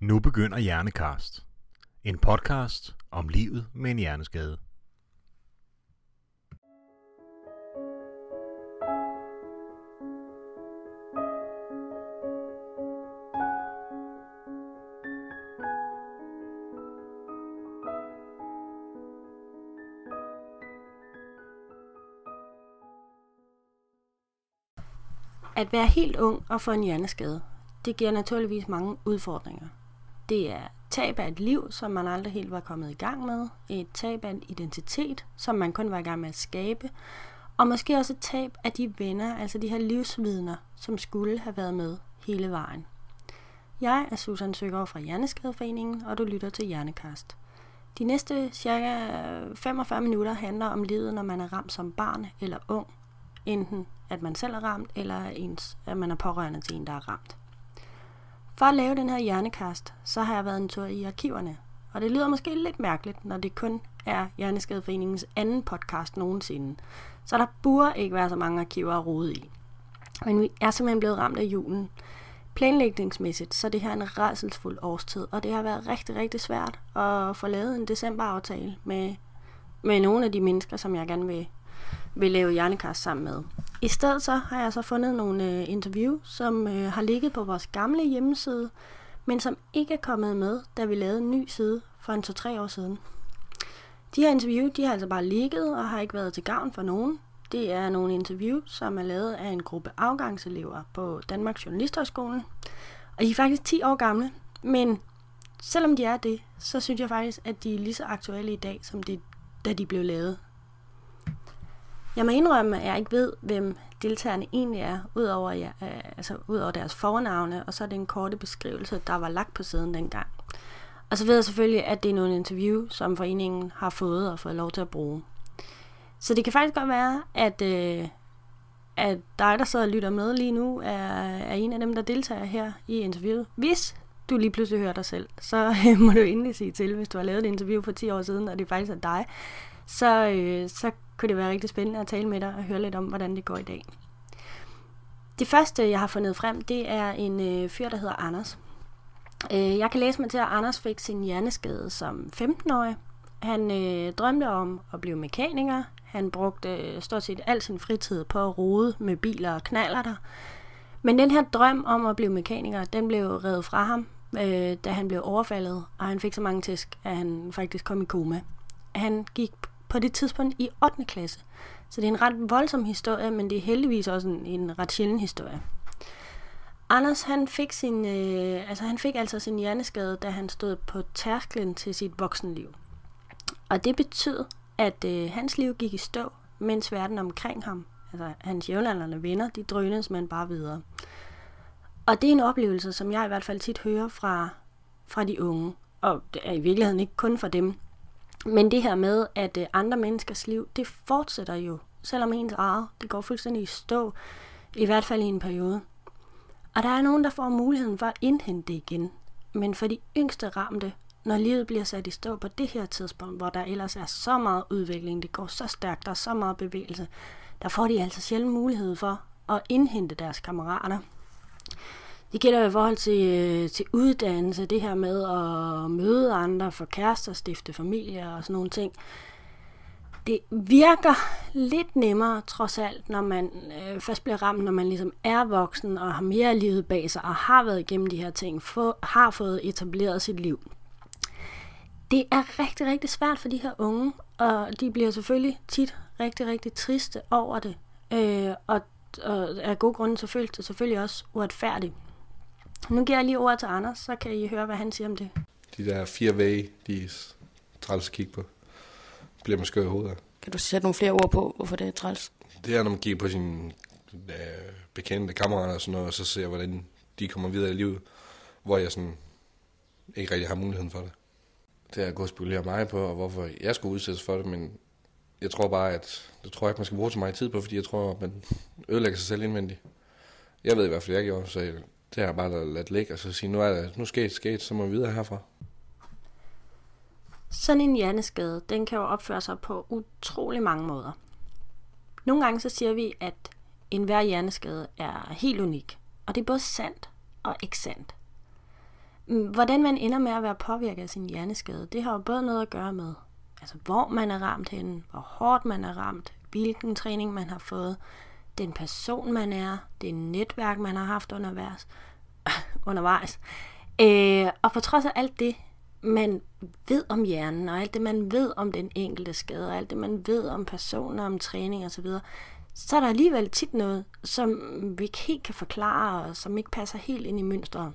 Nu begynder Hjernekast. En podcast om livet med en hjerneskade. At være helt ung og få en hjerneskade, det giver naturligvis mange udfordringer. Det er tab af et liv, som man aldrig helt var kommet i gang med, et tab af en identitet, som man kun var i gang med at skabe, og måske også et tab af de venner, altså de her livsvidner, som skulle have været med hele vejen. Jeg er Susan Søgaard fra Hjerneskadeforeningen, og du lytter til Hjernekast. De næste ca. 45 minutter handler om livet, når man er ramt som barn eller ung, enten at man selv er ramt, eller at man er pårørende til en, der er ramt. For at lave den her hjernekast, så har jeg været en tur i arkiverne, og det lyder måske lidt mærkeligt, når det kun er Hjerneskadeforeningens anden podcast nogensinde, så der burde ikke være så mange arkiver at rode i. Men vi er simpelthen blevet ramt af julen. Planlægningsmæssigt, så det her er en rædselsfuld årstid, og det har været rigtig, rigtig svært at få lavet en decemberaftale med nogle af de mennesker, som jeg gerne vil lave hjernekast sammen med. I stedet så har jeg så fundet nogle interview, som har ligget på vores gamle hjemmeside, men som ikke er kommet med, da vi lavede en ny side for en 2-3 år siden. De her interview, de har altså bare ligget og har ikke været til gavn for nogen. Det er nogle interview, som er lavet af en gruppe afgangselever på Danmarks Journalisthøjskolen. Og de er faktisk 10 år gamle, men selvom de er det, så synes jeg faktisk, at de er lige så aktuelle i dag, som da de blev lavet. Jeg må indrømme, at jeg ikke ved, hvem deltagerne egentlig er, udover deres fornavne, og så den korte beskrivelse, der var lagt på siden dengang. Og så ved jeg selvfølgelig, at det er nogle interview, som foreningen har fået lov til at bruge. Så det kan faktisk godt være, at dig, der sidder og lytter med lige nu, er en af dem, der deltager her i interviewet. Hvis du lige pludselig hører dig selv, så må du endelig sige til, hvis du har lavet et interview for 10 år siden, og det faktisk er dig, så kunne det være rigtig spændende at tale med dig og høre lidt om, hvordan det går i dag. Det første, jeg har fundet frem, det er en fyr, der hedder Anders. Jeg kan læse mig til, at Anders fik sin hjerneskade som 15-årig. Han drømte om at blive mekaniker. Han brugte stort set al sin fritid på at rode med biler og knallerter. Men den her drøm om at blive mekaniker, den blev revet fra ham, da han blev overfaldet, og han fik så mange tæsk, at han faktisk kom i koma. Han gik på det tidspunkt i 8. klasse. Så det er en ret voldsom historie, men det er heldigvis også en ret sjælden historie. Anders han fik sin hjerneskade, da han stod på tærsklen til sit voksenliv. Og det betød, at hans liv gik i stå, mens verden omkring ham, altså hans jævnaldrende venner, de drønes man bare videre. Og det er en oplevelse, som jeg i hvert fald tit hører fra de unge, og det er i virkeligheden ikke kun fra dem. Men det her med, at andre menneskers liv, det fortsætter jo, selvom ens eget, det går fuldstændig i stå, i hvert fald i en periode. Og der er nogen, der får muligheden for at indhente det igen. Men for de yngste ramte, når livet bliver sat i stå på det her tidspunkt, hvor der ellers er så meget udvikling, det går så stærkt, der er så meget bevægelse, der får de altså sjældent mulighed for at indhente deres kammerater. Det gælder jo i forhold til uddannelse, det her med at møde andre, få kærester, stifte familier og sådan nogle ting. Det virker lidt nemmere trods alt, når man først bliver ramt, når man ligesom er voksen og har mere af livet bag sig og har været igennem de her ting, har fået etableret sit liv. Det er rigtig, rigtig svært for de her unge, og de bliver selvfølgelig tit rigtig, rigtig triste over det, og af gode grunde selvfølgelig også uretfærdigt. Nu giver jeg lige ordet til Anders, så kan I høre, hvad han siger om det. De der 4 væge, de er træls at kigge på. Bliver man skør i hovedet. Kan du sætte nogle flere ord på, hvorfor det er træls? Det er, når man kigger på sine bekendte kammerater og sådan noget, og så ser, hvordan de kommer videre i livet, hvor jeg sådan ikke rigtig har muligheden for det. Det har jeg gået og spekulere mig på, og hvorfor jeg skulle udsættes for det, men jeg tror bare, at det tror jeg ikke, man skal bruge så meget tid på, fordi jeg tror, at man ødelægger sig selv indvendigt. Jeg ved i hvert fald, jeg gjorde, så det har bare ladt ligge, og så sige, nu skete, så må vi videre herfra. Sådan en hjerneskade, den kan jo opføre sig på utrolig mange måder. Nogle gange så siger vi, at enhver hjerneskade er helt unik, og det er både sandt og ikke sandt. Hvordan man ender med at være påvirket af sin hjerneskade, det har jo både noget at gøre med, altså hvor man er ramt henne, hvor hårdt man er ramt, hvilken træning man har fået, den person man er, det netværk man har haft undervejs. Og på trods af alt det, man ved om hjernen, og alt det, man ved om den enkelte skade, og alt det, man ved om personer, om træning osv., så er der alligevel tit noget, som vi ikke helt kan forklare, og som ikke passer helt ind i mønstret.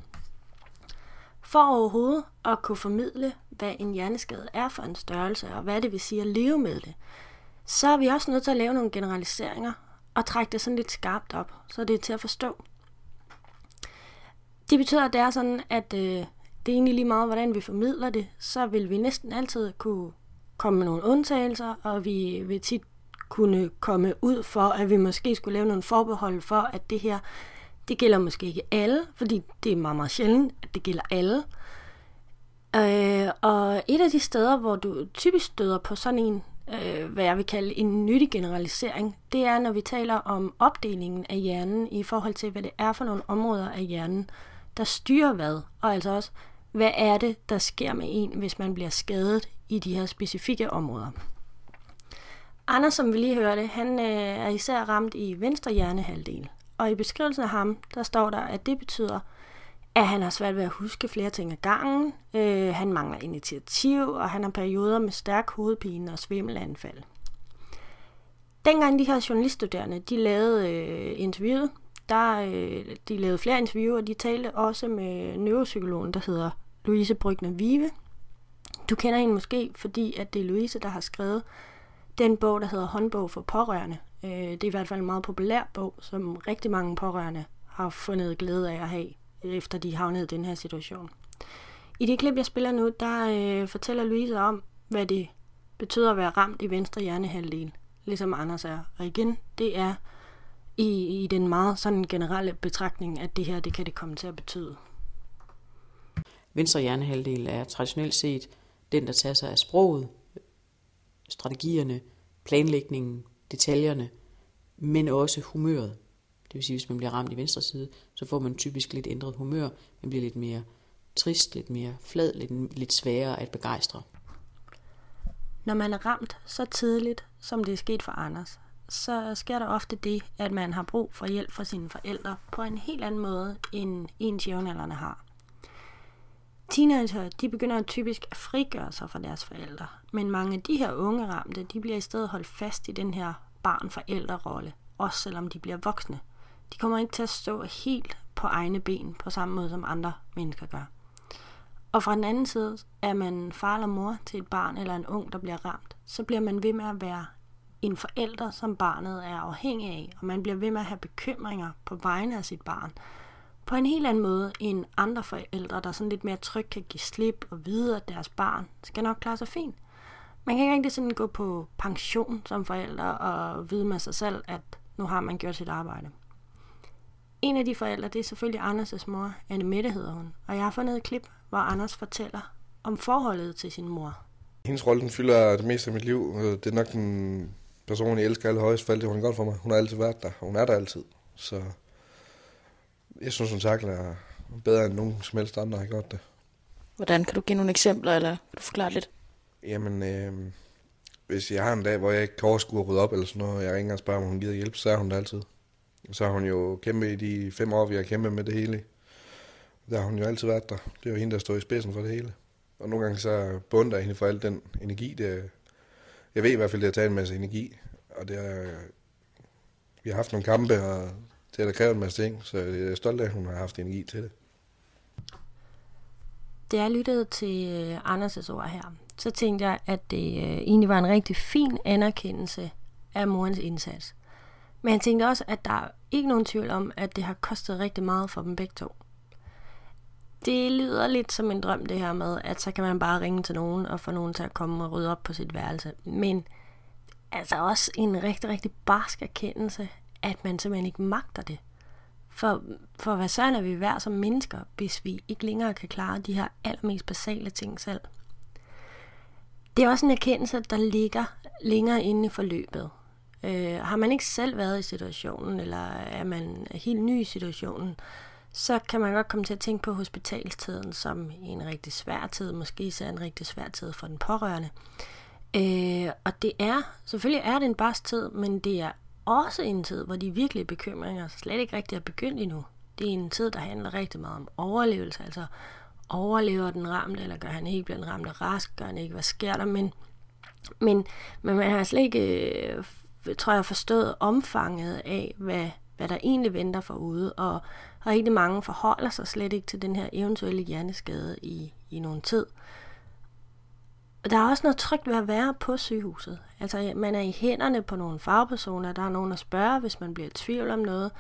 For overhovedet at kunne formidle, hvad en hjerneskade er for en størrelse, og hvad det vil sige at leve med det, så er vi også nødt til at lave nogle generaliseringer, og trække det sådan lidt skarpt op, så det er til at forstå. Det betyder, at det er sådan, at det er egentlig lige meget, hvordan vi formidler det, så vil vi næsten altid kunne komme med nogle undtagelser, og vi vil tit kunne komme ud for, at vi måske skulle lave nogle forbehold for, at det her, det gælder måske ikke alle, fordi det er meget, meget sjældent, at det gælder alle. Og et af de steder, hvor du typisk støder på sådan en, hvad jeg vil kalde en nyttig generalisering, det er, når vi taler om opdelingen af hjernen i forhold til, hvad det er for nogle områder af hjernen, der styrer hvad, og altså også, hvad er det, der sker med en, hvis man bliver skadet i de her specifikke områder. Anders, som vi lige hørte, han er især ramt i venstre hjernehalvdel, og i beskrivelsen af ham, der står der, at det betyder, at han har svært ved at huske flere ting ad gangen, han mangler initiativ, og han har perioder med stærk hovedpine og svimmelanfald. Dengang de her journaliststuderende, de lavede interviewet, de lavede flere interviewer, og de talte også med neuropsykologen, der hedder Louise Brygner-Vive. Du kender hende måske, fordi at det er Louise, der har skrevet den bog, der hedder Håndbog for pårørende. Det er i hvert fald en meget populær bog, som rigtig mange pårørende har fundet glæde af at have, efter de havnede i den her situation. I det klip, jeg spiller nu, der fortæller Louise om, hvad det betyder at være ramt i venstre hjernehalvdel, ligesom Anders er. Og igen, det er i den meget sådan generelle betragtning, at det her, det kan det komme til at betyde. Venstre hjernehalvdel er traditionelt set den, der tager sig af sproget, strategierne, planlægningen, detaljerne, men også humøret. Det vil sige, at hvis man bliver ramt i venstre side, så får man typisk lidt ændret humør, man bliver lidt mere trist, lidt mere flad, lidt sværere at begejstre. Når man er ramt så tidligt, som det er sket for Anders, så sker der ofte det, at man har brug for hjælp fra sine forældre på en helt anden måde, end ens jævnaldrende har. Teenager, de begynder typisk at frigøre sig fra deres forældre, men mange af de her unge ramte, de bliver i stedet holdt fast i den her barn-forældre-rolle, også selvom de bliver voksne. De kommer ikke til at stå helt på egne ben på samme måde, som andre mennesker gør. Og fra den anden side, er man far eller mor til et barn eller en ung, der bliver ramt, så bliver man ved med at være en forælder, som barnet er afhængig af, og man bliver ved med at have bekymringer på vegne af sit barn, på en helt anden måde end andre forældre, der sådan lidt mere trygt kan give slip og vide, at deres barn skal nok klare sig fint. Man kan ikke rigtig sådan gå på pension som forældre og vide med sig selv, at nu har man gjort sit arbejde. En af de forældre, det er selvfølgelig Anders' mor, Anne Mette hedder hun, og jeg har fundet et klip, hvor Anders fortæller om forholdet til sin mor. Hendes rolle, den fylder det meste af mit liv. Det er nok den person, jeg elsker allerhøjest, for alt det, hun er godt for mig. Hun har altid været der, og hun er der altid, så jeg synes, hun takler bedre end nogen som helst andre har gjort det. Hvordan? Kan du give nogle eksempler, eller kan du forklare lidt? Jamen, hvis jeg har en dag, hvor jeg ikke kan overskue at rydde op eller sådan noget, og jeg ringer og spørger, om hun gider hjælp, så er hun der altid. Så har hun jo kæmpet i de 5 år, vi har kæmpet med det hele. Der har hun jo altid været der. Det er jo hende, der står i spidsen for det hele. Og nogle gange så beundrer jeg hende for al den energi. Jeg ved i hvert fald, det har taget en masse energi. Og vi har haft nogle kampe, og det har da krævet en masse ting, så jeg er stolt af, at hun har haft energi til det. Da jeg lyttede til Anders' ord her, så tænkte jeg, at det egentlig var en rigtig fin anerkendelse af morens indsats. Men jeg tænkte også, at der er ikke nogen tvivl om, at det har kostet rigtig meget for dem begge to. Det lyder lidt som en drøm, det her med, at så kan man bare ringe til nogen og få nogen til at komme og rydde op på sit værelse. Men altså også en rigtig, rigtig barsk erkendelse, at man simpelthen ikke magter det. For hvad sådan er vi værd som mennesker, hvis vi ikke længere kan klare de her allermest basale ting selv? Det er også en erkendelse, der ligger længere inde i forløbet. Har man ikke selv været i situationen, eller er man helt ny i situationen, så kan man godt komme til at tænke på hospitalstiden som en rigtig svær tid, måske især en rigtig svær tid for den pårørende. Og det er, selvfølgelig er det en barstid, men det er også en tid, hvor de virkelige bekymringer slet ikke rigtig er begyndt endnu. Det er en tid, der handler rigtig meget om overlevelse, altså overlever den ramte, eller gør han ikke, bliver den ramte rask, gør han ikke, hvad sker der, men man har slet ikke, tror jeg, forstået omfanget af, hvad der egentlig venter forude, og rigtig mange forholder sig slet ikke til den her eventuelle hjerneskade i nogen tid. Og der er også noget trygt ved at være på sygehuset. Altså, man er i hænderne på nogle fagpersoner, der er nogen at spørge, hvis man bliver i tvivl om noget.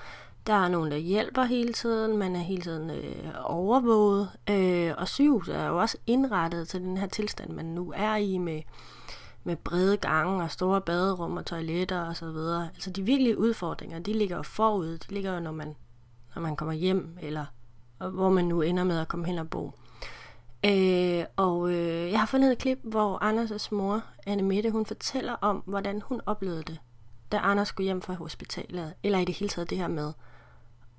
Der er nogen, der hjælper hele tiden, man er hele tiden overvåget, og sygehuset er jo også indrettet til den her tilstand, man nu er i med brede gange og store baderum og toiletter og så videre. Altså de virkelige udfordringer, de ligger jo forud, de ligger jo, når man kommer hjem, eller hvor man nu ender med at komme hen og bo. Jeg har fundet et klip, hvor Anders' mor, Anne Mette, hun fortæller om, hvordan hun oplevede det, da Anders skulle hjem fra hospitalet, eller i det hele taget det her med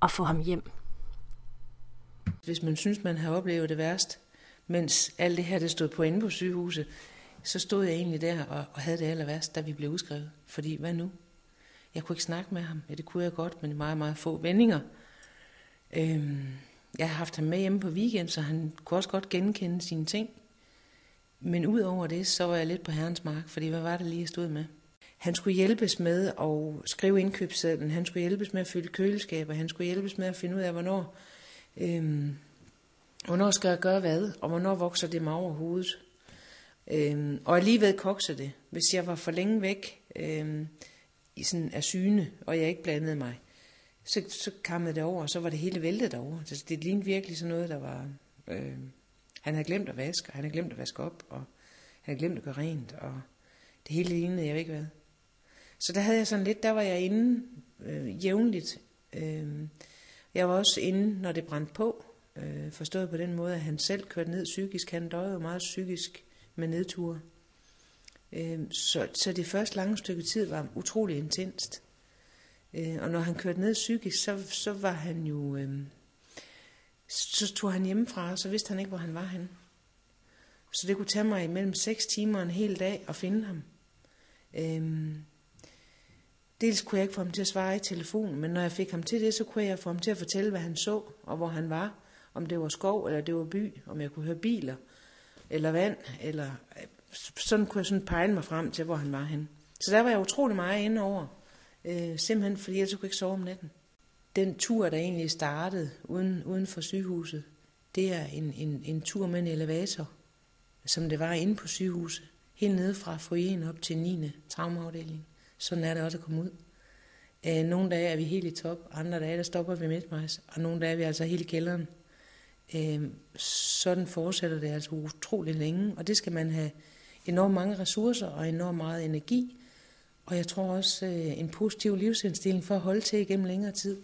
at få ham hjem. Hvis man synes, man har oplevet det værst, mens alt det her, det stod på inde på sygehuset, så stod jeg egentlig der og havde det aller værst, da vi blev udskrevet. Fordi, hvad nu? Jeg kunne ikke snakke med ham. Ja, det kunne jeg godt, men i meget, meget få vendinger. Jeg har haft ham med hjemme på weekend, så han kunne også godt genkende sine ting. Men ud over det, så var jeg lidt på herrens mark, fordi hvad var det lige, jeg stod med? Han skulle hjælpes med at skrive indkøbssedlen, han skulle hjælpes med at fylde køleskaber, han skulle hjælpes med at finde ud af, hvornår skal jeg gøre hvad, og hvornår vokser det mig over hovedet. Og alligevel kokse det, hvis jeg var for længe væk af syne, og jeg ikke blandede mig. Så kammede det over, og så var det hele væltet over. Det lignede virkelig sådan noget, der var... han havde glemt at vaske, og han havde glemt at vaske op, og han havde glemt at gøre rent, og det hele lignede, jeg ved ikke hvad. Så der havde jeg sådan lidt, der var jeg inde jævnligt. Jeg var også inde, når det brændte på, forstået på den måde, at han selv kørte ned psykisk. Han døjede jo meget psykisk med nedture. Så det første lange stykke tid var utrolig intenst. Og når han kørte ned psykisk, så var han jo... så tog han hjemmefra, og så vidste han ikke, hvor han var henne. Så det kunne tage mig imellem 6 timer en hel dag at finde ham. Dels kunne jeg ikke få ham til at svare i telefonen, men når jeg fik ham til det, så kunne jeg få ham til at fortælle, hvad han så, og hvor han var. Om det var skov, eller det var by, om jeg kunne høre biler, eller vand, eller... Sådan kunne jeg sådan pege mig frem til, hvor han var henne. Så der var jeg utrolig meget inde over. Simpelthen fordi jeg så kunne ikke sove om natten. Den tur, der egentlig startede uden for sygehuset, det er en tur med en elevator, som det var inde på sygehuset, helt nede fra foyeren op til 9. traumaafdelingen. Sådan er det også at komme ud. Nogle dage er vi helt i top, andre dage der stopper vi midtvejs, og nogle dage er vi altså helt i kælderen. Sådan fortsætter det altså utroligt længe, og det skal man have enormt mange ressourcer og enormt meget energi. Og jeg tror også en positiv livsindstilling for at holde til igennem længere tid.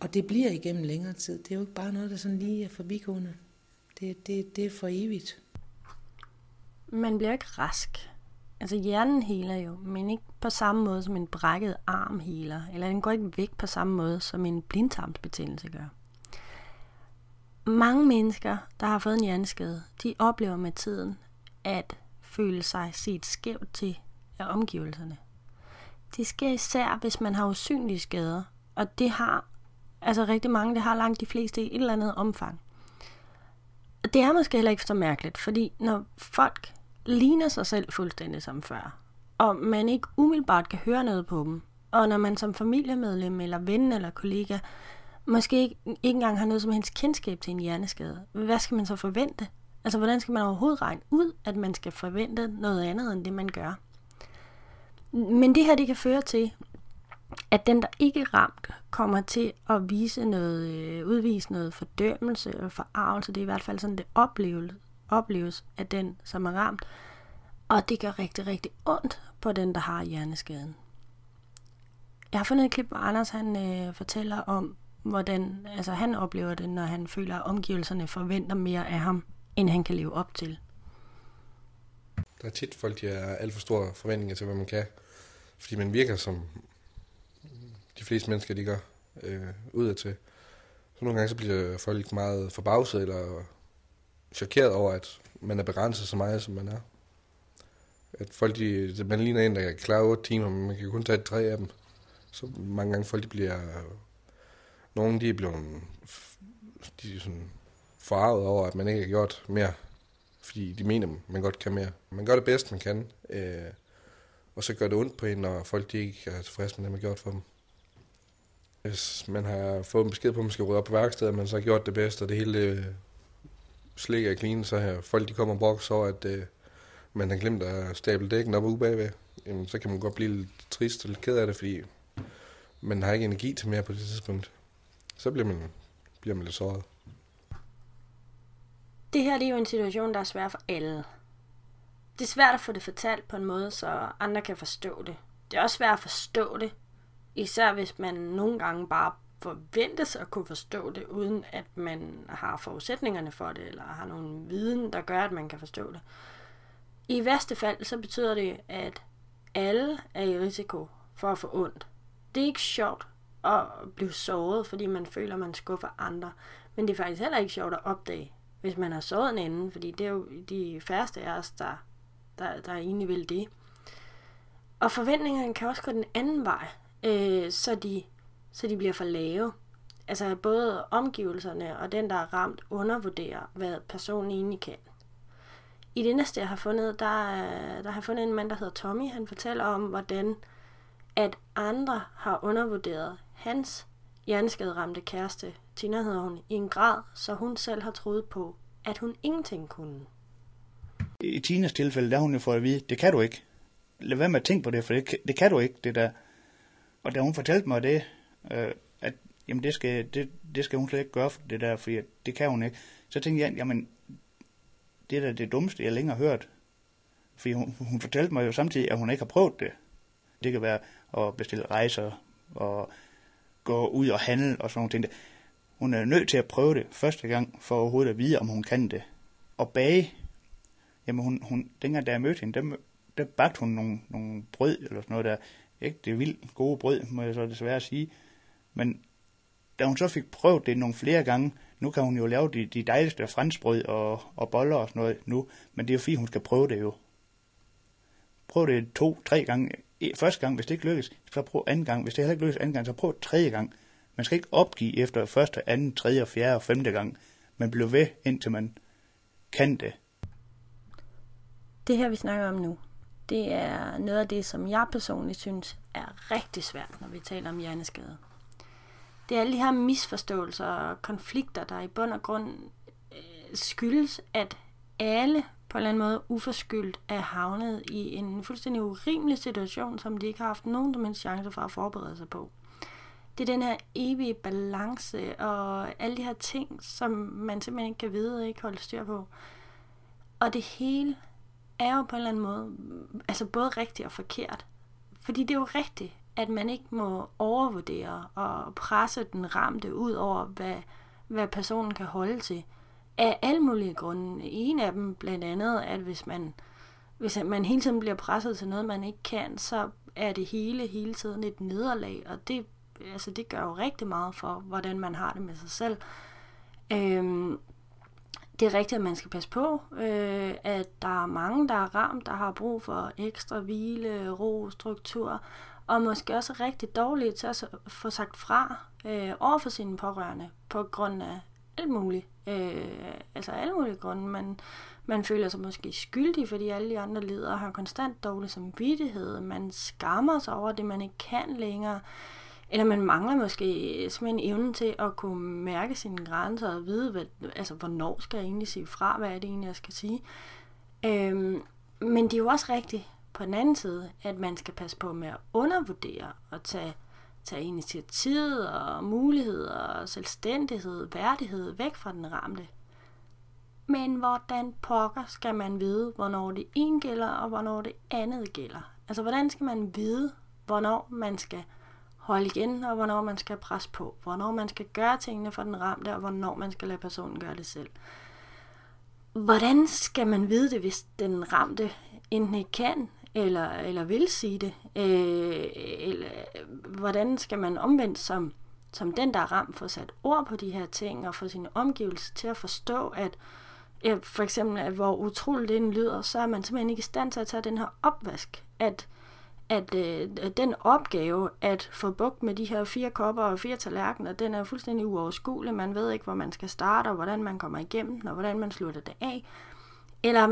Og det bliver igennem længere tid. Det er jo ikke bare noget, der sådan lige er forbigående. Det er for evigt. Man bliver ikke rask. Altså hjernen heler jo, men ikke på samme måde som en brækket arm heler. Eller den går ikke væk på samme måde som en blindtarmsbetændelse gør. Mange mennesker, der har fået en hjerneskade, de oplever med tiden at føle sig set skævt til af omgivelserne. Det sker især, hvis man har usynlige skader, og det har altså rigtig mange, det har langt de fleste i et eller andet omfang. Og det er måske heller ikke så mærkeligt, fordi når folk ligner sig selv fuldstændig som før, og man ikke umiddelbart kan høre noget på dem, og når man som familiemedlem eller ven eller kollega måske ikke engang har noget som helst kendskab til en hjerneskade, hvad skal man så forvente? Altså hvordan skal man overhovedet regne ud, at man skal forvente noget andet end det, man gør? Men det her, det kan føre til, at den, der ikke er ramt, kommer til at udvise noget fordømmelse eller forarvelse. Det er i hvert fald sådan, det opleves af den, som er ramt. Og det gør rigtig, rigtig ondt på den, der har hjerneskaden. Jeg har fundet et klip, hvor Anders han fortæller om, hvordan han oplever det, når han føler, at omgivelserne forventer mere af ham, end han kan leve op til. Der er tit folk, de har alt for store forventninger til, hvad man kan. Fordi man virker, som de fleste mennesker, de gør udadtil. Så nogle gange så bliver folk meget forbavset eller chokeret over, at man er begrænset så meget, som man er. At folk, man ligner en, der kan klare 8 timer, men man kan kun tage 3 af dem. Så mange gange folk, de er sådan forarvet over, at man ikke har gjort mere, fordi de mener, man godt kan mere. Man gør det bedst, man kan, og så gør det ondt på en, når folk de ikke er tilfredse med det, man har gjort for dem. Hvis man har fået en besked på, at man skal rydde op på værkstedet, man så har gjort det bedst, og det hele slikker og clean, så her folk de kommer og brokser over, at man har glemt at stable dækken op og ude bagved. Jamen, så kan man godt blive lidt trist og lidt ked af det, fordi man har ikke energi til mere på det tidspunkt. Så bliver man lidt såret. Det her er jo en situation, der er svær for alle. Det er svært at få det fortalt på en måde, så andre kan forstå det. Det er også svært at forstå det, især hvis man nogle gange bare forventes at kunne forstå det, uden at man har forudsætningerne for det, eller har nogen viden, der gør, at man kan forstå det. I værste fald, så betyder det, at alle er i risiko for at få ondt. Det er ikke sjovt at blive såret, fordi man føler, man skuffer andre. Men det er faktisk heller ikke sjovt at opdage, hvis man har såret en anden, fordi det er jo de færreste af os, der egentlig vil det. Og forventningerne kan også gå den anden vej, så de bliver for lave. Altså både omgivelserne og den, der er ramt, undervurderer, hvad personen egentlig kan. I det næste, jeg har fundet, der har fundet en mand, der hedder Tommy. Han fortæller om, hvordan at andre har undervurderet hans hjerneskaderamte kæreste, Tina hedder hun, i en grad, så hun selv har troet på, at hun ingenting kunne. I Tinas tilfælde, der hun jo fået at vide, det kan du ikke. Lad være med at tænke på det, for det kan du ikke, det der. Og da hun fortalte mig det, at jamen, det skal hun slet ikke gøre, for det der, for det kan hun ikke, så tænkte jeg, jamen, det er da det dummeste, jeg længere har hørt. Fordi hun fortalte mig jo samtidig, at hun ikke har prøvet det. Det kan være at bestille rejser og gå ud og handle og sådan nogle ting. Hun er nødt til at prøve det første gang, for overhovedet at vide, om hun kan det. Og bage, jamen hun dengang da jeg mødte hende, der bagte hun nogle brød eller sådan noget der. Ikke det vildt gode brød, må jeg så desværre sige. Men da hun så fik prøvet det nogle flere gange, nu kan hun jo lave de dejligste franskbrød og boller og sådan noget nu, men det er jo fint, hun skal prøve det jo. Prøv det 2-3 gange. Første gang, hvis det ikke lykkes, så prøv anden gang. Hvis det heller ikke lykkes anden gang, så prøv 3. gang. Man skal ikke opgive efter første, anden, tredje, fjerde og 5. gang. Man bliver ved, indtil man kan det. Det her, vi snakker om nu, det er noget af det, som jeg personligt synes er rigtig svært, når vi taler om hjerneskade. Det er alle de her misforståelser og konflikter, der i bund og grund skyldes, at alle på en eller anden måde uforskyldt er havnet i en fuldstændig urimelig situation, som de ikke har haft nogen som helst chance for at forberede sig på. Det er den her evige balance og alle de her ting, som man simpelthen ikke kan vide og ikke holde styr på. Og det hele er jo på en eller anden måde altså både rigtigt og forkert. Fordi det er jo rigtigt, at man ikke må overvurdere og presse den ramte ud over, hvad personen kan holde til. Af alle mulige grunde. En af dem blandt andet, at hvis man hele tiden bliver presset til noget, man ikke kan, så er det hele tiden et nederlag, og det gør jo rigtig meget for, hvordan man har det med sig selv. Det er rigtigt, at man skal passe på, at der er mange, der er ramt, der har brug for ekstra hvile, ro, struktur, og måske også rigtig dårligt til at få sagt fra over for sine pårørende på grund af alt muligt. Alle mulige grunde. Man føler sig måske skyldig, fordi alle de andre lider har konstant dårlig samvittighed. Man skammer sig over det, man ikke kan længere. Eller man mangler måske simpelthen evnen til at kunne mærke sine grænser og vide, hvornår skal jeg egentlig sige fra, hvad er det egentlig, jeg skal sige. Men det er jo også rigtigt på den anden side, at man skal passe på med at undervurdere og tage initiativ og muligheder og selvstændighed, værdighed væk fra den ramte. Men hvordan pokker skal man vide, hvornår det ene gælder og hvornår det andet gælder? Altså hvordan skal man vide, hvornår man skal holde igen og hvornår man skal presse på? Hvornår man skal gøre tingene for den ramte og hvornår man skal lade personen gøre det selv? Hvordan skal man vide det, hvis den ramte enten ikke kan eller vil sige det, hvordan skal man omvendt som som den, der er ramt, får sat ord på de her ting og får sine omgivelser til at forstå, at for eksempel, at hvor utroligt det lyder, så er man simpelthen ikke i stand til at tage den her opvask, at den opgave at få bukt med de her 4 kopper og 4 tallerkener, den er fuldstændig uoverskuelig. Man ved ikke, hvor man skal starte, og hvordan man kommer igennem den, og hvordan man slutter det af. Eller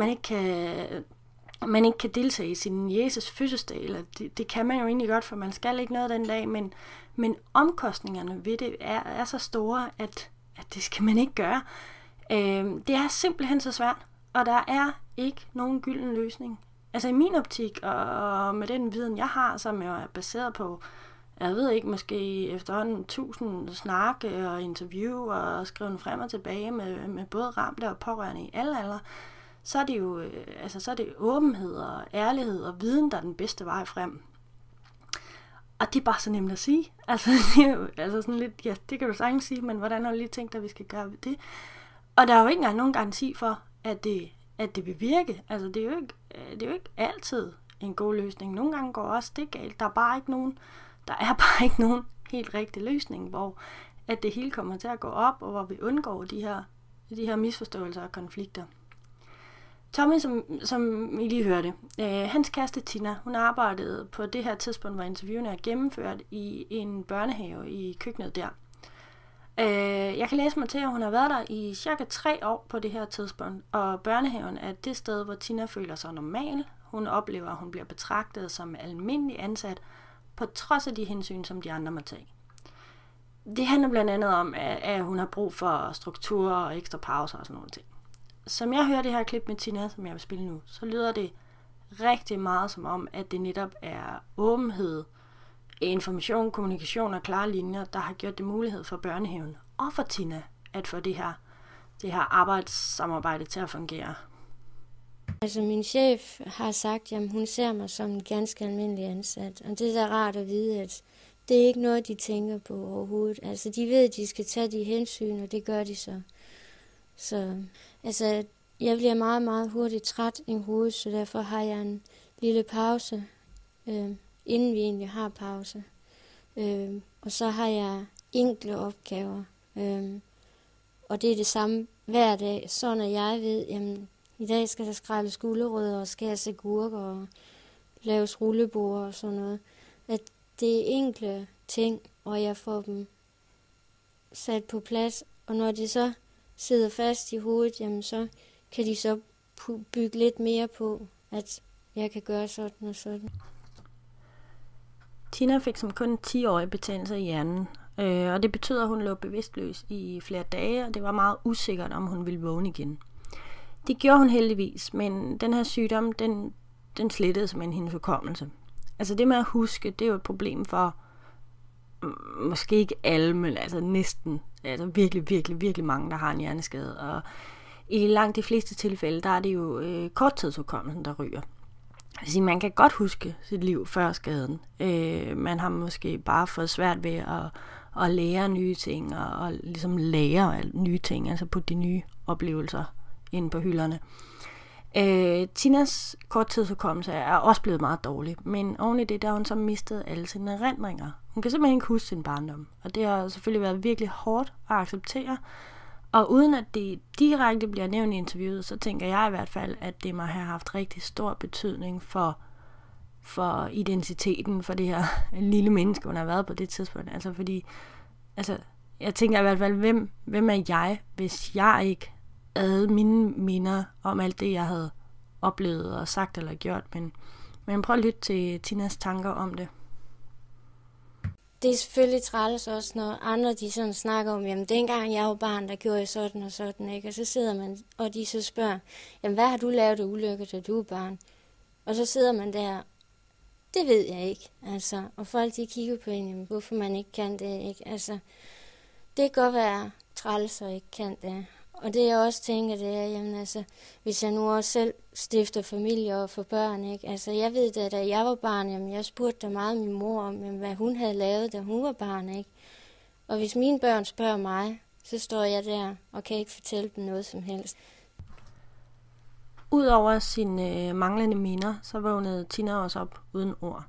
man ikke kan deltage i sin Jesus fødselsdag, eller det kan man jo egentlig godt, for man skal ikke noget den dag, men omkostningerne ved det er så store, at det skal man ikke gøre. Det er simpelthen så svært, og der er ikke nogen gylden løsning. Altså i min optik, og med den viden, jeg har, som jeg er baseret på, jeg ved ikke, måske efterhånden 1000 snakke og interview og skrive frem og tilbage med både ramte og pårørende i alle aldre, så er det jo så er det åbenhed og ærlighed og viden, der er den bedste vej frem. Og det er bare så nemt at sige. Altså, det er jo, altså sådan lidt, ja, det kan du sagtens sige, men hvordan har du lige tænkt, at vi skal gøre det? Og der er jo ikke engang nogen garanti for, at det vil virke. Altså, det er jo ikke altid en god løsning. Nogle gange går også det galt. Der er bare ikke nogen helt rigtig løsning, hvor at det hele kommer til at gå op, og hvor vi undgår de her misforståelser og konflikter. Tommy, som I lige hørte, hans kæreste Tina, hun arbejdede på det her tidspunkt, hvor interviewene er gennemført, i en børnehave i køkkenet der. Jeg kan læse mig til, at hun har været der i cirka 3 år på det her tidspunkt, og børnehaven er det sted, hvor Tina føler sig normal. Hun oplever, at hun bliver betragtet som almindelig ansat, på trods af de hensyn, som de andre må tage. Det handler blandt andet om, at hun har brug for strukturer og ekstra pauser og sådan nogle ting. Som jeg hører det her klip med Tina, som jeg vil spille nu, så lyder det rigtig meget som om, at det netop er åbenhed, information, kommunikation og klare linjer, der har gjort det mulighed for børnehaven og for Tina at få det her arbejdssamarbejde til at fungere. Altså min chef har sagt, at hun ser mig som en ganske almindelig ansat, og det er så rart at vide, at det er ikke noget, de tænker på overhovedet. Altså de ved, at de skal tage de hensyn, og det gør de så. Så altså, jeg bliver meget, meget hurtigt træt i hovedet, så derfor har jeg en lille pause, inden vi egentlig har pause. Og så har jeg enkle opgaver, og det er det samme hver dag, så når jeg ved, jamen, i dag skal der skrælle skulderødder og skæres agurker og laves rullebord og sådan noget. At det er enkle ting, og jeg får dem sat på plads, og når de så sidder fast i hovedet, jamen så kan de så bygge lidt mere på, at jeg kan gøre sådan og sådan. Tina fik som kun 10-årig betændelse i hjernen, og det betyder, at hun lå bevidstløs i flere dage, og det var meget usikkert, om hun ville vågne igen. Det gjorde hun heldigvis, men den her sygdom, den slettede simpelthen hendes hukommelse. Altså det med at huske, det er jo et problem for, måske ikke alle, men altså næsten, altså virkelig, virkelig, virkelig mange, der har en hjerneskade. Og i langt de fleste tilfælde, der er det jo korttidshukommelsen, der ryger. Altså, man kan godt huske sit liv før skaden. Man har måske bare fået svært ved at lære nye ting, og ligesom lære nye ting, altså putte de nye oplevelser inde på hylderne. Tinas korttidshukommelse er også blevet meget dårlig, men oven i det, der har hun så mistet alle sine erindringer. Hun kan simpelthen ikke huske sin barndom, og det har selvfølgelig været virkelig hårdt at acceptere, og uden at det direkte bliver nævnt i interviewet, så tænker jeg i hvert fald, at det må have haft rigtig stor betydning for identiteten for det her lille menneske, hun har været på det tidspunkt. Altså fordi, jeg tænker i hvert fald, hvem er jeg, hvis jeg ikke havde mine minder om alt det, jeg havde oplevet og sagt eller gjort, men prøv at lytte til Tinas tanker om det. Det er selvfølgelig træls også, når andre de sådan snakker om, jamen dengang jeg var barn, der gjorde jeg sådan og sådan, ikke? Og så sidder man, og de så spørger, jamen hvad har du lavet af ulykke, da du er barn? Og så sidder man der, det ved jeg ikke, altså. Og folk de kigger på en, jamen, hvorfor man ikke kan det, ikke? Altså, det kan godt være træls og ikke kan det. Og det jeg også tænker, det er, jamen altså, hvis jeg nu også selv stifter familie og får børn, ikke? Altså, jeg ved da, da jeg var barn, jamen jeg spurgte da meget min mor om, jamen, hvad hun havde lavet, da hun var barn, ikke? Og hvis mine børn spørger mig, så står jeg der og kan ikke fortælle dem noget som helst. Udover sine manglende minder, så vågnede Tina også op uden ord.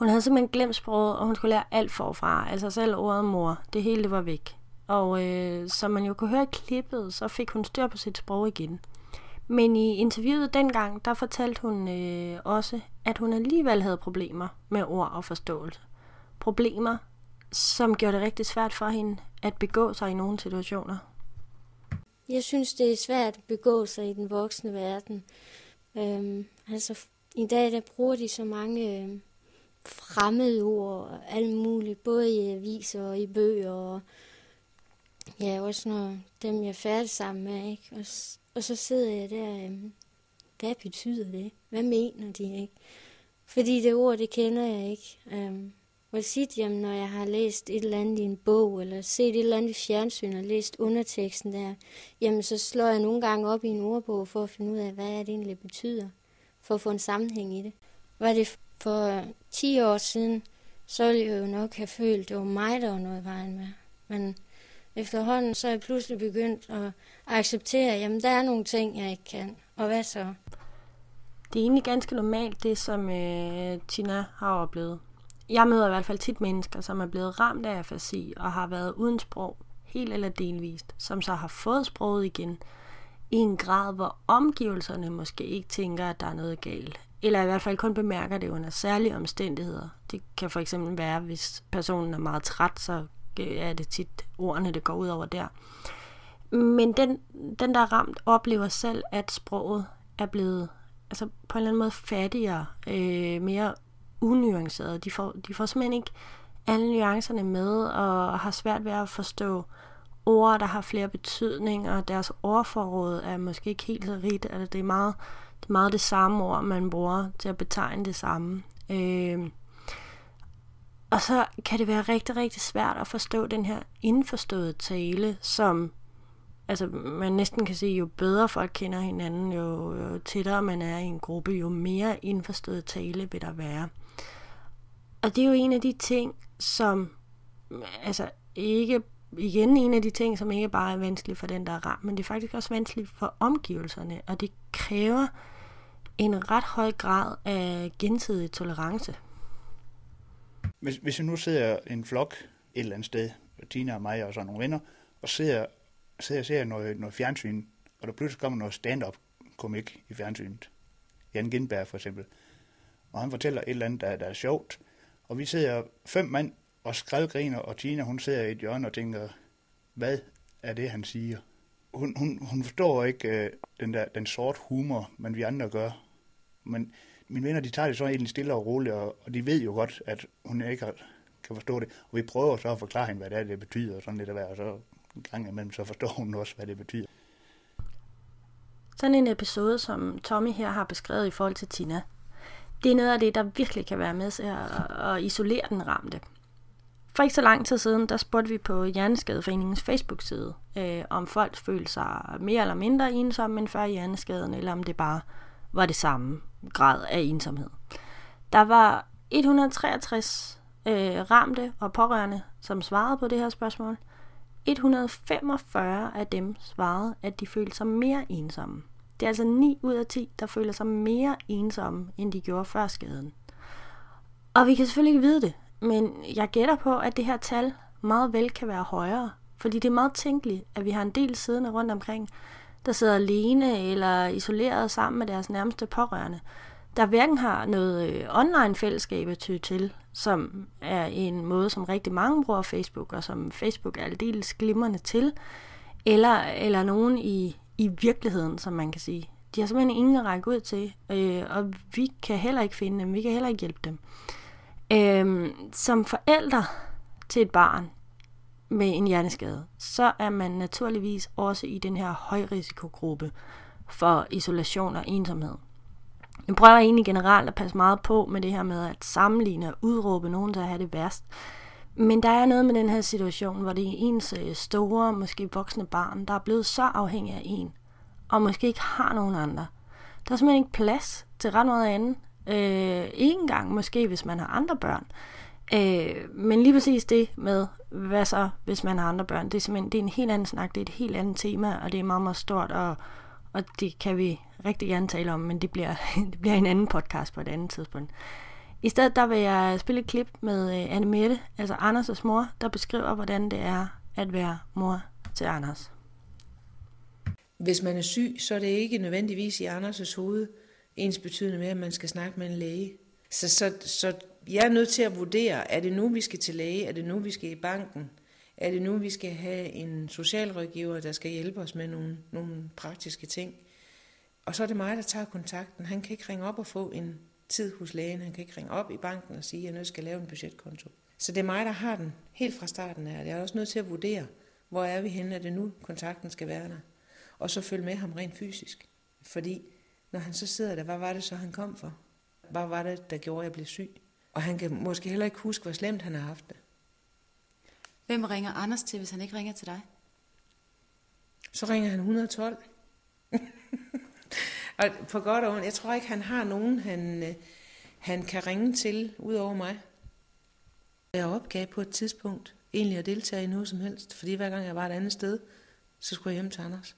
Hun havde simpelthen glemt sproget, og hun skulle lære alt forfra. Altså selv ordet mor. Det hele det var væk. Og som man jo kunne høre i klippet, så fik hun styr på sit sprog igen. Men i interviewet dengang, der fortalte hun også, at hun alligevel havde problemer med ord og forståelse. Problemer, som gjorde det rigtig svært for hende at begå sig i nogle situationer. Jeg synes, det er svært at begå sig i den voksne verden. Altså, i dag der bruger de så mange fremmede ord og alt muligt, både i aviser og i bøger. Og, ja, også når dem, jeg er færdig sammen med, ikke? Og så sidder jeg der, hvad betyder det? Hvad mener de, ikke? Fordi det ord, det kender jeg ikke. Og sit, jamen, når jeg har læst et eller andet i en bog, eller set et eller andet i fjernsyn og læst underteksten der, jamen så slår jeg nogle gange op i en ordbog for at finde ud af, hvad det egentlig betyder, for at få en sammenhæng i det. Var det for 10 år siden, så ville jeg jo nok have følt, det var mig, der var noget i vejen med. Men efterhånden så er jeg pludselig begyndt at acceptere, jamen der er nogle ting, jeg ikke kan, og hvad så? Det er egentlig ganske normalt, det som Tina har oplevet. Jeg møder i hvert fald tit mennesker, som er blevet ramt af afasi og har været uden sprog, helt eller delvist, som så har fået sproget igen, i en grad, hvor omgivelserne måske ikke tænker, at der er noget galt, eller i hvert fald kun bemærker det under særlige omstændigheder. Det kan for eksempel være, hvis personen er meget træt, så er det tit ordene, det går ud over der. Men den der er ramt, oplever selv, at sproget er blevet altså på en eller anden måde fattigere, mere unuanceret. De får simpelthen ikke alle nuancerne med, og har svært ved at forstå ord, der har flere betydninger, og deres ordforråd er måske ikke helt så rigt, eller det er meget det samme ord, man bruger til at betegne det samme. Og så kan det være rigtig, rigtig svært at forstå den her indforståede tale, som altså, man næsten kan sige, jo bedre folk kender hinanden, jo tættere man er i en gruppe, jo mere indforstået tale vil der være. Og det er jo en af de ting, som altså ikke, igen en af de ting, som ikke bare er vanskelig for den, der er ramt, men det er faktisk også vanskeligt for omgivelserne, og det kræver en ret høj grad af gensidig tolerance. Hvis jeg nu sidder en flok et eller andet sted, Tina og mig og sådan nogle venner, og ser noget fjernsyn, og der pludselig kommer noget stand-up-komik i fjernsynet. Jan Genberg for eksempel. Og han fortæller et eller andet, der er sjovt. Og vi sidder 5 mand og skraldgriner, og Tina, hun sidder i et hjørne og tænker, hvad er det, han siger? Hun forstår ikke den sort humor, man vi andre gør. Men mine venner, de tager det så egentlig stille og roligt, og de ved jo godt, at hun ikke kan forstå det. Og vi prøver så at forklare hende, hvad det er, det betyder, og sådan lidt af hver, og så en gang imellem, så forstår hun også, hvad det betyder. Sådan en episode, som Tommy her har beskrevet i forhold til Tina, det er noget af det, der virkelig kan være med til at isolere den ramte. For ikke så lang tid siden, der spurgte vi på Hjerneskadeforeningens Facebook-side, om folk følte sig mere eller mindre ensomme end før hjerneskaden, eller om det bare var det samme grad af ensomhed. Der var 163 ramte og pårørende, som svarede på det her spørgsmål. 145 af dem svarede, at de følte sig mere ensomme. Det er altså 9 ud af 10, der føler sig mere ensomme, end de gjorde før skaden. Og vi kan selvfølgelig ikke vide det, men jeg gætter på, at det her tal meget vel kan være højere. Fordi det er meget tænkeligt, at vi har en del siddende rundt omkring, der sidder alene eller isoleret sammen med deres nærmeste pårørende, der hverken har noget online-fællesskab at ty til, som er en måde, som rigtig mange bruger Facebook, og som Facebook er aldeles glimrende til, eller nogen i virkeligheden, som man kan sige. De har simpelthen ingen at række ud til, og vi kan heller ikke finde dem, vi kan heller ikke hjælpe dem. Som forældre til et barn med en hjerneskade, så er man naturligvis også i den her højrisikogruppe for isolation og ensomhed. Jeg prøver egentlig generelt at passe meget på med det her med at sammenligne og udråbe nogen til at have det værst. Men der er noget med den her situation, hvor det er ens store, måske voksne barn, der er blevet så afhængig af en, og måske ikke har nogen andre. Der er simpelthen ikke plads til ret noget andet. Ikke engang måske, hvis man har andre børn. Men lige præcis det med, hvad så, hvis man har andre børn, det er simpelthen det er en helt anden snak, det er et helt andet tema, og det er meget, meget stort, og det kan vi rigtig gerne tale om, men det bliver en anden podcast på et andet tidspunkt. I stedet der vil jeg spille et klip med Anne Mette, altså Anders' mor, der beskriver, hvordan det er at være mor til Anders. Hvis man er syg, så er det ikke nødvendigvis i Anders' hoved ens betydende med, at man skal snakke med en læge. Så jeg er nødt til at vurdere, er det nu, vi skal til læge? Er det nu, vi skal i banken? Er det nu, vi skal have en socialrådgiver, der skal hjælpe os med nogle praktiske ting? Og så er det mig, der tager kontakten. Han kan ikke ringe op og få en tid hos lægen. Han kan ikke ringe op i banken og sige, at jeg nu skal lave en budgetkonto. Så det er mig, der har den helt fra starten af. Jeg er også nødt til at vurdere, hvor er vi henne, at det nu kontakten skal være der. Og så følge med ham rent fysisk. Fordi når han så sidder der, hvad var det så, han kom for? Hvad var det, der gjorde, at jeg blev syg? Og han kan måske heller ikke huske, hvor slemt han har haft det. Hvem ringer Anders til, hvis han ikke ringer til dig? Så ringer han 112. Og på godt og ondt, jeg tror ikke, han har nogen, han kan ringe til, ud over mig. Jeg opgav på et tidspunkt egentlig at deltage i noget som helst, fordi hver gang jeg var et andet sted, så skulle jeg hjem til Anders.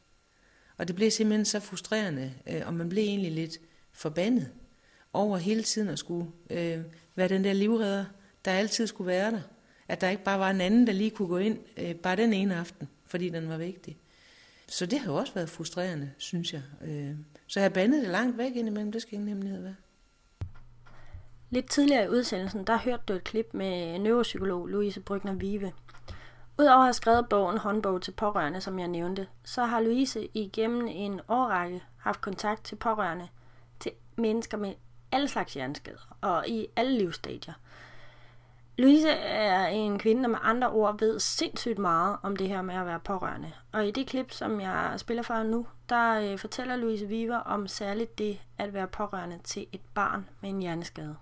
Og det blev simpelthen så frustrerende, og man blev egentlig lidt forbandet over hele tiden at skulle være den der livredder, der altid skulle være der. At der ikke bare var en anden, der lige kunne gå ind, bare den ene aften, fordi den var vigtig. Så det har jo også været frustrerende, synes jeg. Så jeg har bandet det langt væk indimellem, det skal ingen hemmelighed være. Lidt tidligere i udsendelsen, der hørte du et klip med neuropsykolog Louise Brygner-Vive. Udover at have skrevet bogen Håndbog til pårørende, som jeg nævnte, så har Louise igennem en årrække haft kontakt til pårørende, til mennesker med alle slags hjerneskader og i alle livsstadier. Louise er en kvinde, der med andre ord ved sindssygt meget om det her med at være pårørende. Og i det klip, som jeg spiller for nu, der fortæller Louise Viver om særligt det at være pårørende til et barn med en hjerneskade.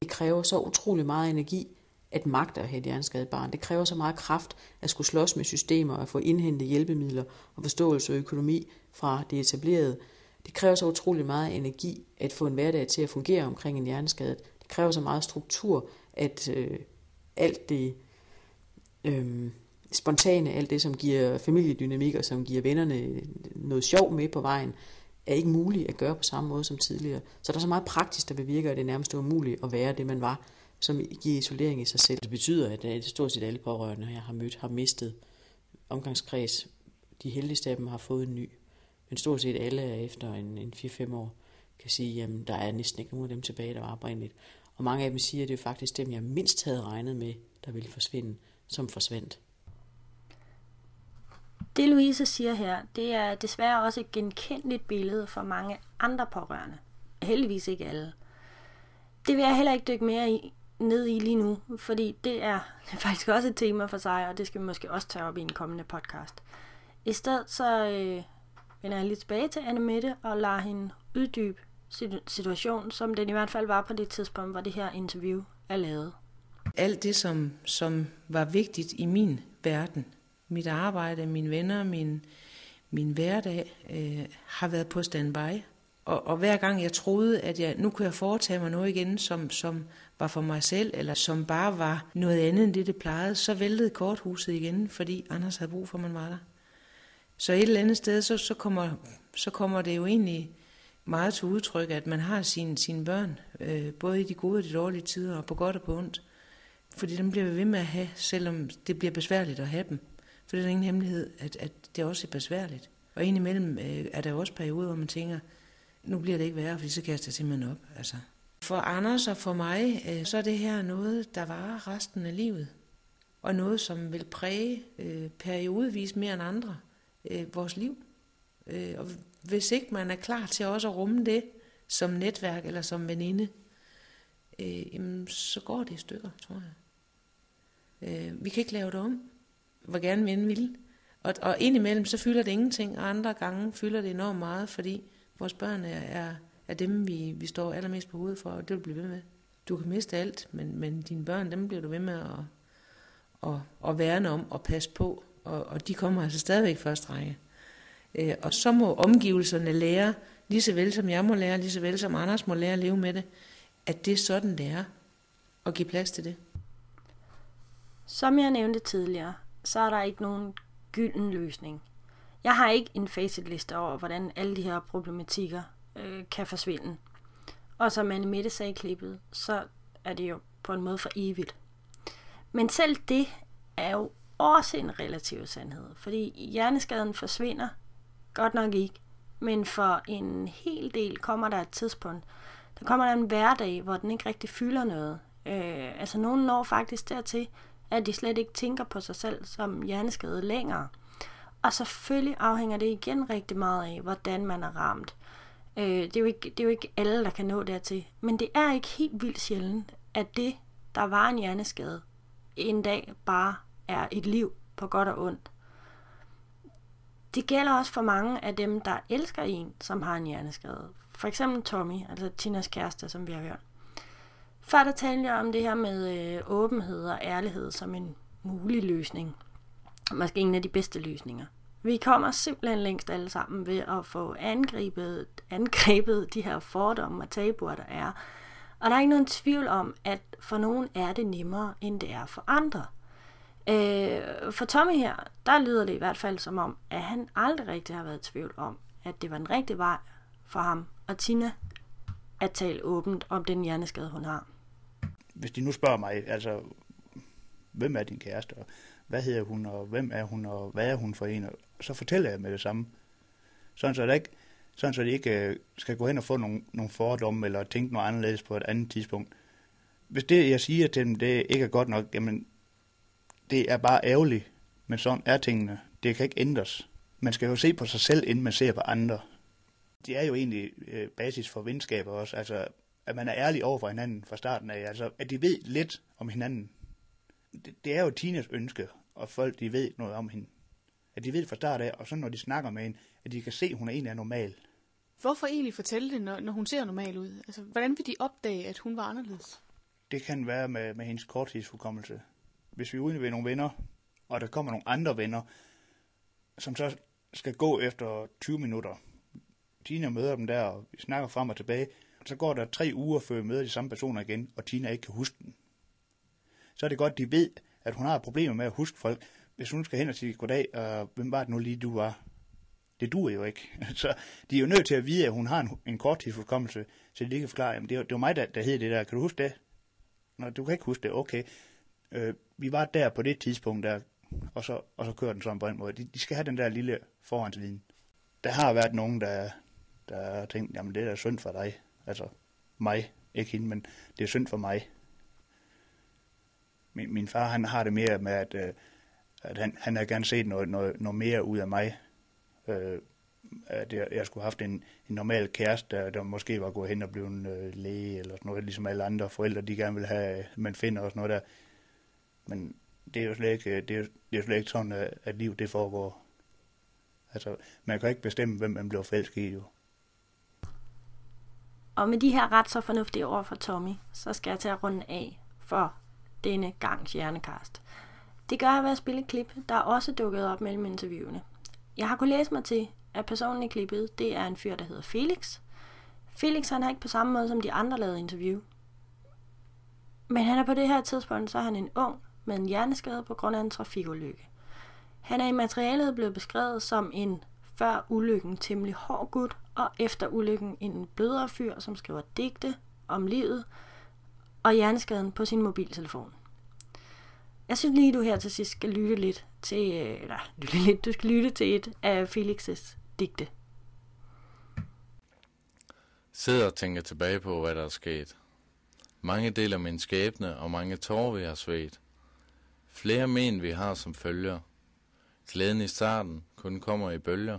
Det kræver så utrolig meget energi at magte at have et hjerneskadet barn. Det kræver så meget kraft at skulle slås med systemer og få indhentet hjælpemidler og forståelse og økonomi fra det etablerede. Det kræver så utrolig meget energi at få en hverdag til at fungere omkring en hjerneskade. Det kræver så meget struktur, at alt det spontane, alt det, som giver familiedynamik og som giver vennerne noget sjov med på vejen, er ikke muligt at gøre på samme måde som tidligere. Så der er så meget praktisk, der bevirker, at det nærmest er umuligt at være det, man var, som giver isolering i sig selv. Det betyder, at stort set alle pårørende, jeg har mødt, har mistet omgangskreds. De heldigste af dem har fået en ny. Men stort set alle er efter en 4-5 år kan sige, at der er næsten ikke nogen af dem tilbage, der var oprindeligt. Og mange af dem siger, at det er faktisk dem, jeg mindst havde regnet med, der ville forsvinde, som forsvandt. Det Louise siger her, det er desværre også et genkendeligt billede for mange andre pårørende. Heldigvis ikke alle. Det vil jeg heller ikke dykke mere ned i lige nu, fordi det er faktisk også et tema for sig, og det skal vi måske også tage op i en kommende podcast. I stedet så vender jeg lidt tilbage til Anne Mette og lader hende uddybe situation, som den i hvert fald var på det tidspunkt, hvor det her interview er lavet. Alt det, som var vigtigt i min verden, mit arbejde, mine venner, min hverdag, har været på standby. Og hver gang jeg troede, at nu kunne jeg foretage mig noget igen, som var for mig selv, eller som bare var noget andet end det plejede, så væltede korthuset igen, fordi Anders havde brug for, at man var der. Så et eller andet sted, så kommer det jo egentlig meget til udtryk, at man har sine børn, både i de gode og de dårlige tider, og på godt og på ondt. Fordi dem bliver vi ved med at have, selvom det bliver besværligt at have dem. For det er ingen hemmelighed, at det også er besværligt. Og indimellem er der også perioder, hvor man tænker, nu bliver det ikke værre, fordi så kaster jeg simpelthen op. Altså. For Anders og for mig, så er det her noget, der varer resten af livet. Og noget, som vil præge periodevis mere end andre vores liv. Og hvis ikke man er klar til også at rumme det som netværk eller som veninde, så går det i stykker, tror jeg. Vi kan ikke lave det om, hvor gerne vi end vil. Og indimellem så fylder det ingenting, og andre gange fylder det enormt meget, fordi vores børn er dem, vi står allermest på hovedet for, og det vil blive ved med. Du kan miste alt, men dine børn, dem bliver du ved med at værne om og passe på, og de kommer altså stadigvæk i første række. Og så må omgivelserne lære, lige så vel som jeg må lære, lige så vel som Anders må lære at leve med det, at det er sådan, det er, og give plads til det. Som jeg nævnte tidligere, så er der ikke nogen gylden løsning. Jeg har ikke en facitliste over, hvordan alle de her problematikker kan forsvinde. Og som Anne-Mette sagde i klippet, så er det jo på en måde for evigt. Men selv det er jo også en relativ sandhed, fordi hjerneskaden forsvinder godt nok ikke, men for en hel del kommer der et tidspunkt. Der kommer der en hverdag, hvor den ikke rigtig fylder noget. Altså nogen når faktisk dertil, at de slet ikke tænker på sig selv som hjerneskade længere. Og selvfølgelig afhænger det igen rigtig meget af, hvordan man er ramt. Det er jo ikke alle, der kan nå dertil. Men det er ikke helt vildt sjældent, at det, der var en hjerneskade, en dag bare er et liv på godt og ondt. Det gælder også for mange af dem, der elsker en, som har en hjerneskade. For eksempel Tommy, altså Tinas kæreste, som vi har hørt. Før der talte jeg om det her med åbenhed og ærlighed som en mulig løsning. Måske en af de bedste løsninger. Vi kommer simpelthen længst alle sammen ved at få angrebet de her fordomme og tabuer, der er. Og der er ikke nogen tvivl om, at for nogen er det nemmere, end det er for andre. For Tommy her, der lyder det i hvert fald som om, at han aldrig rigtig har været i tvivl om, at det var en rigtig vej for ham og Tina at tale åbent om den hjerneskade, hun har. Hvis de nu spørger mig, altså, hvem er din kæreste, og hvad hedder hun, og hvem er hun, og hvad er hun for en, så fortæller jeg med det samme. Sådan så de ikke skal gå hen og få nogle fordomme, eller tænke noget anderledes på et andet tidspunkt. Hvis det, jeg siger til dem, det ikke er godt nok, jamen, det er bare ærgerligt, men sådan er tingene. Det kan ikke ændres. Man skal jo se på sig selv, inden man ser på andre. Det er jo egentlig basis for venskaber også, altså at man er ærlig over for hinanden fra starten af, altså at de ved lidt om hinanden. Det er jo Tinas ønske, og folk de ved noget om hende. At de ved fra starten af, og så når de snakker med hende, at de kan se, at hun egentlig er normal. Hvorfor egentlig fortælle det, når hun ser normal ud? Altså, hvordan vil de opdage, at hun var anderledes? Det kan være med hendes korttidshukommelse. Hvis vi er ude ved nogle venner, og der kommer nogle andre venner, som så skal gå efter 20 minutter, Tina møder dem der, og vi snakker frem og tilbage. Så går der 3 uger, før vi møder de samme personer igen, og Tina ikke kan huske den. Så er det godt, de ved, at hun har problemer med at huske folk. Hvis hun skal hen og sige goddag, og hvem var det nu lige, du var? Det duer jo ikke. Så de er jo nødt til at vide, at hun har en korttidshukommelse, så de kan forklare, at det var mig, der hed det der. Kan du huske det? Nå, du kan ikke huske det. Okay. Vi var der på det tidspunkt, der, og så kører den sådan på en måde. De skal have den der lille forhåndsviden. Der har været nogen, der tænkte, jamen det er synd for dig. Altså mig, ikke hende, men det er synd for mig. Min far, han har det mere med, at han havde gerne set noget mere ud af mig. At jeg skulle have haft en normal kæreste, der måske var gået hen og blevet en læge, eller sådan noget, ligesom alle andre forældre, de gerne vil have, man finder og sådan noget der. Men det er jo slet ikke, sådan, at liv det foregår. Altså, man kan ikke bestemme, hvem man bliver forelsket i, jo. Og med de her ret så fornuftige ord fra Tommy, så skal jeg tage runden af for denne gangs hjernekast. Det gør jeg ved at spille et klip, der er også dukket op mellem interviewene. Jeg har kunnet læse mig til, at personen i klippet, det er en fyr, der hedder Felix. Felix, han har ikke på samme måde som de andre lavet interview. Men han er på det her tidspunkt, så er han en ung med en hjerneskade på grund af en trafikulykke. Han er i materialet blevet beskrevet som en før ulykken temmelig hård gut, og efter ulykken en blødere fyr, som skriver digte om livet og hjerneskaden på sin mobiltelefon. Jeg synes lige, du her til sidst skal lytte til et af Felix's digte. Sidder og tænker tilbage på, hvad der er sket. Mange deler min skæbne, og mange tårer, vi har svedt. Flere men, vi har som følger. Glæden i starten kun kommer i bølger.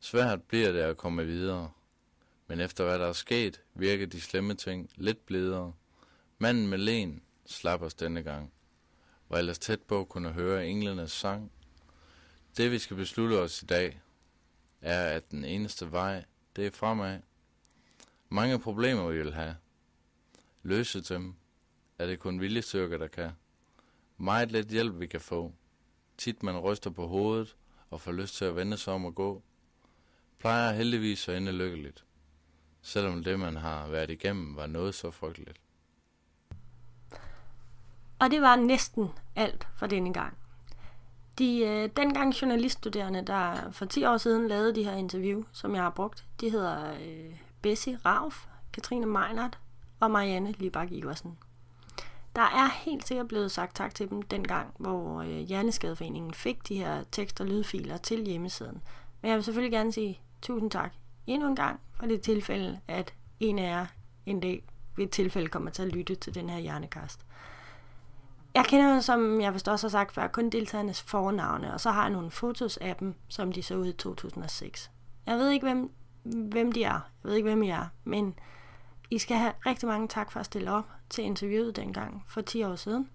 Svært bliver det at komme videre. Men efter hvad der er sket, virker de slemme ting lidt blidere. Manden med len slapper os denne gang. Var ellers tæt på kunne høre englenes sang. Det vi skal beslutte os i dag, er at den eneste vej, det er fremad. Mange problemer vi vil have. Løse dem, er det kun viljestyrker der kan. Meget let hjælp vi kan få. Tit man ryster på hovedet og får lyst til at vende sig om og gå, plejer heldigvis at ende lykkeligt, selvom det man har været igennem var noget så frygteligt. Og det var næsten alt for denne gang. Dengang journaliststuderende, der for 10 år siden lavede de her interview, som jeg har brugt, de hedder Bessie Rauf, Katrine Meinert og Marianne Libak-Iversen. Der er helt sikkert blevet sagt tak til dem dengang, hvor Hjerneskadeforeningen fik de her tekst- og lydfiler til hjemmesiden. Men jeg vil selvfølgelig gerne sige tusind tak endnu en gang for det tilfælde, at en af jer en dag ved et tilfælde kommer til at lytte til den her Hjernekast. Jeg kender jo, som jeg vist også har sagt før, kun deltagernes fornavne, og så har jeg nogle fotos af dem, som de så ud i 2006. Jeg ved ikke, hvem de er. Jeg ved ikke, hvem I er, men I skal have rigtig mange tak for at stille op til interviewet dengang for 10 år siden.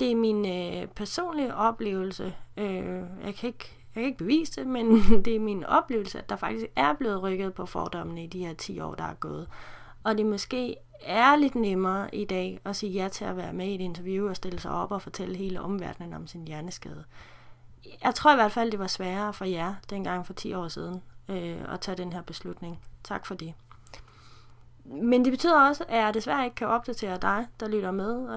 Det er min personlige oplevelse. Jeg kan ikke bevise det, men det er min oplevelse, at der faktisk er blevet rykket på fordommene i de her 10 år, der er gået. Og det måske er lidt nemmere i dag at sige ja til at være med i et interview og stille sig op og fortælle hele omverdenen om sin hjerneskade. Jeg tror i hvert fald, det var sværere for jer dengang for 10 år siden at tage den her beslutning. Tak for det. Men det betyder også, at jeg desværre ikke kan opdatere dig, der lytter med,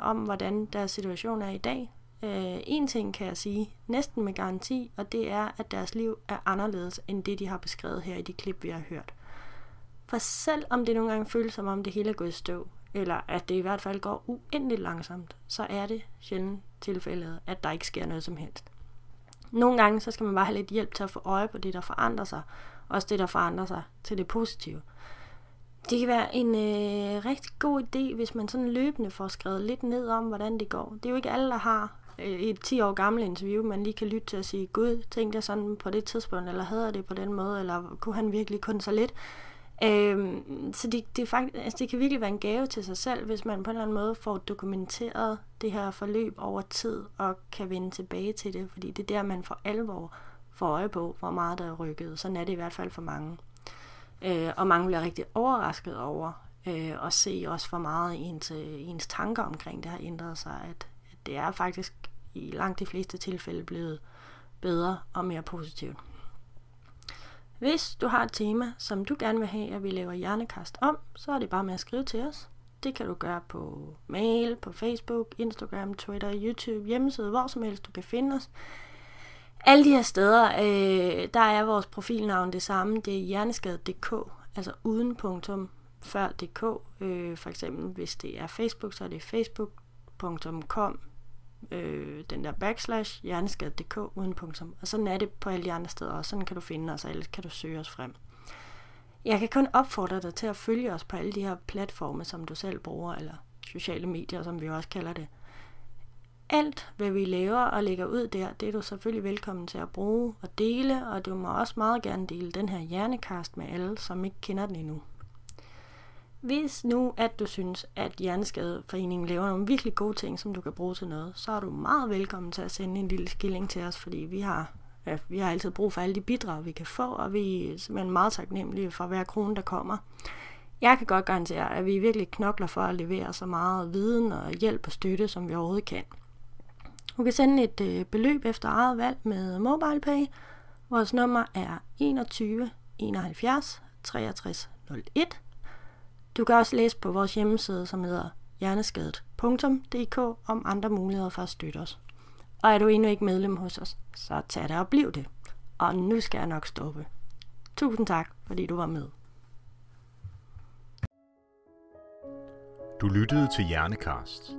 om hvordan deres situation er i dag. En ting kan jeg sige næsten med garanti, og det er, at deres liv er anderledes end det, de har beskrevet her i de klip, vi har hørt. For selv om det nogle gange føles, som om det hele er gået i stå, eller at det i hvert fald går uendeligt langsomt, så er det sjældent tilfældet, at der ikke sker noget som helst. Nogle gange så skal man bare have lidt hjælp til at få øje på det, der forandrer sig, også det, der forandrer sig til det positive. Det kan være en rigtig god idé, hvis man sådan løbende får skrevet lidt ned om, hvordan det går. Det er jo ikke alle, der har et 10 år gammelt interview, man lige kan lytte til og sige, gud, tænkte jeg sådan på det tidspunkt, eller havde jeg det på den måde, eller kunne han virkelig kun så lidt? Så det kan virkelig være en gave til sig selv, hvis man på en eller anden måde får dokumenteret det her forløb over tid, og kan vende tilbage til det, fordi det er der, man for alvor får øje på, hvor meget der er rykket. Sådan er det i hvert fald for mange. Og mange bliver rigtig overrasket over at se også, hvor meget ens tanker omkring det har ændret sig, at det er faktisk i langt de fleste tilfælde blevet bedre og mere positivt. Hvis du har et tema, som du gerne vil have, at vi laver Hjernekast om, så er det bare med at skrive til os. Det kan du gøre på mail, på Facebook, Instagram, Twitter, YouTube, hjemmeside, hvor som helst du kan finde os. Alle de her steder, der er vores profilnavn det samme, det er hjerneskade.dk, altså uden punktum før .dk. For eksempel hvis det er Facebook, så er det facebook.com, den der / hjerneskade.dk uden punktum. Og sådan er det på alle de andre steder også, sådan kan du finde os, og ellers kan du søge os frem. Jeg kan kun opfordre dig til at følge os på alle de her platforme, som du selv bruger, eller sociale medier, som vi også kalder det. Alt, hvad vi laver og lægger ud der, det er du selvfølgelig velkommen til at bruge og dele, og du må også meget gerne dele den her Hjernekast med alle, som ikke kender den endnu. Hvis nu, at du synes, at Hjerneskadeforeningen laver nogle virkelig gode ting, som du kan bruge til noget, så er du meget velkommen til at sende en lille skilling til os, fordi vi har altid brug for alle de bidrag, vi kan få, og vi er simpelthen meget taknemmelige for hver krone, der kommer. Jeg kan godt garantere, at vi virkelig knokler for at levere så meget viden og hjælp og støtte, som vi overhovedet kan. Du kan sende et beløb efter eget valg med MobilePay. Vores nummer er 21 71 63 01. Du kan også læse på vores hjemmeside, som hedder hjerneskadet.dk, om andre muligheder for at støtte os. Og er du endnu ikke medlem hos os, så tag dig og bliv det. Og nu skal jeg nok stoppe. Tusind tak, fordi du var med. Du lyttede til Hjernekast.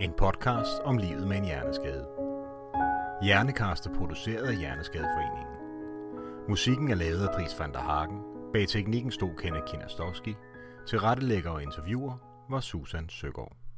En podcast om livet med en hjerneskade. Hjernekast er produceret af Hjerneskadeforeningen. Musikken er lavet af Dries van der Haken. Bag teknikken stod Kenneth Kina. Tilrettelægger og interviewer var Susan Søgaard.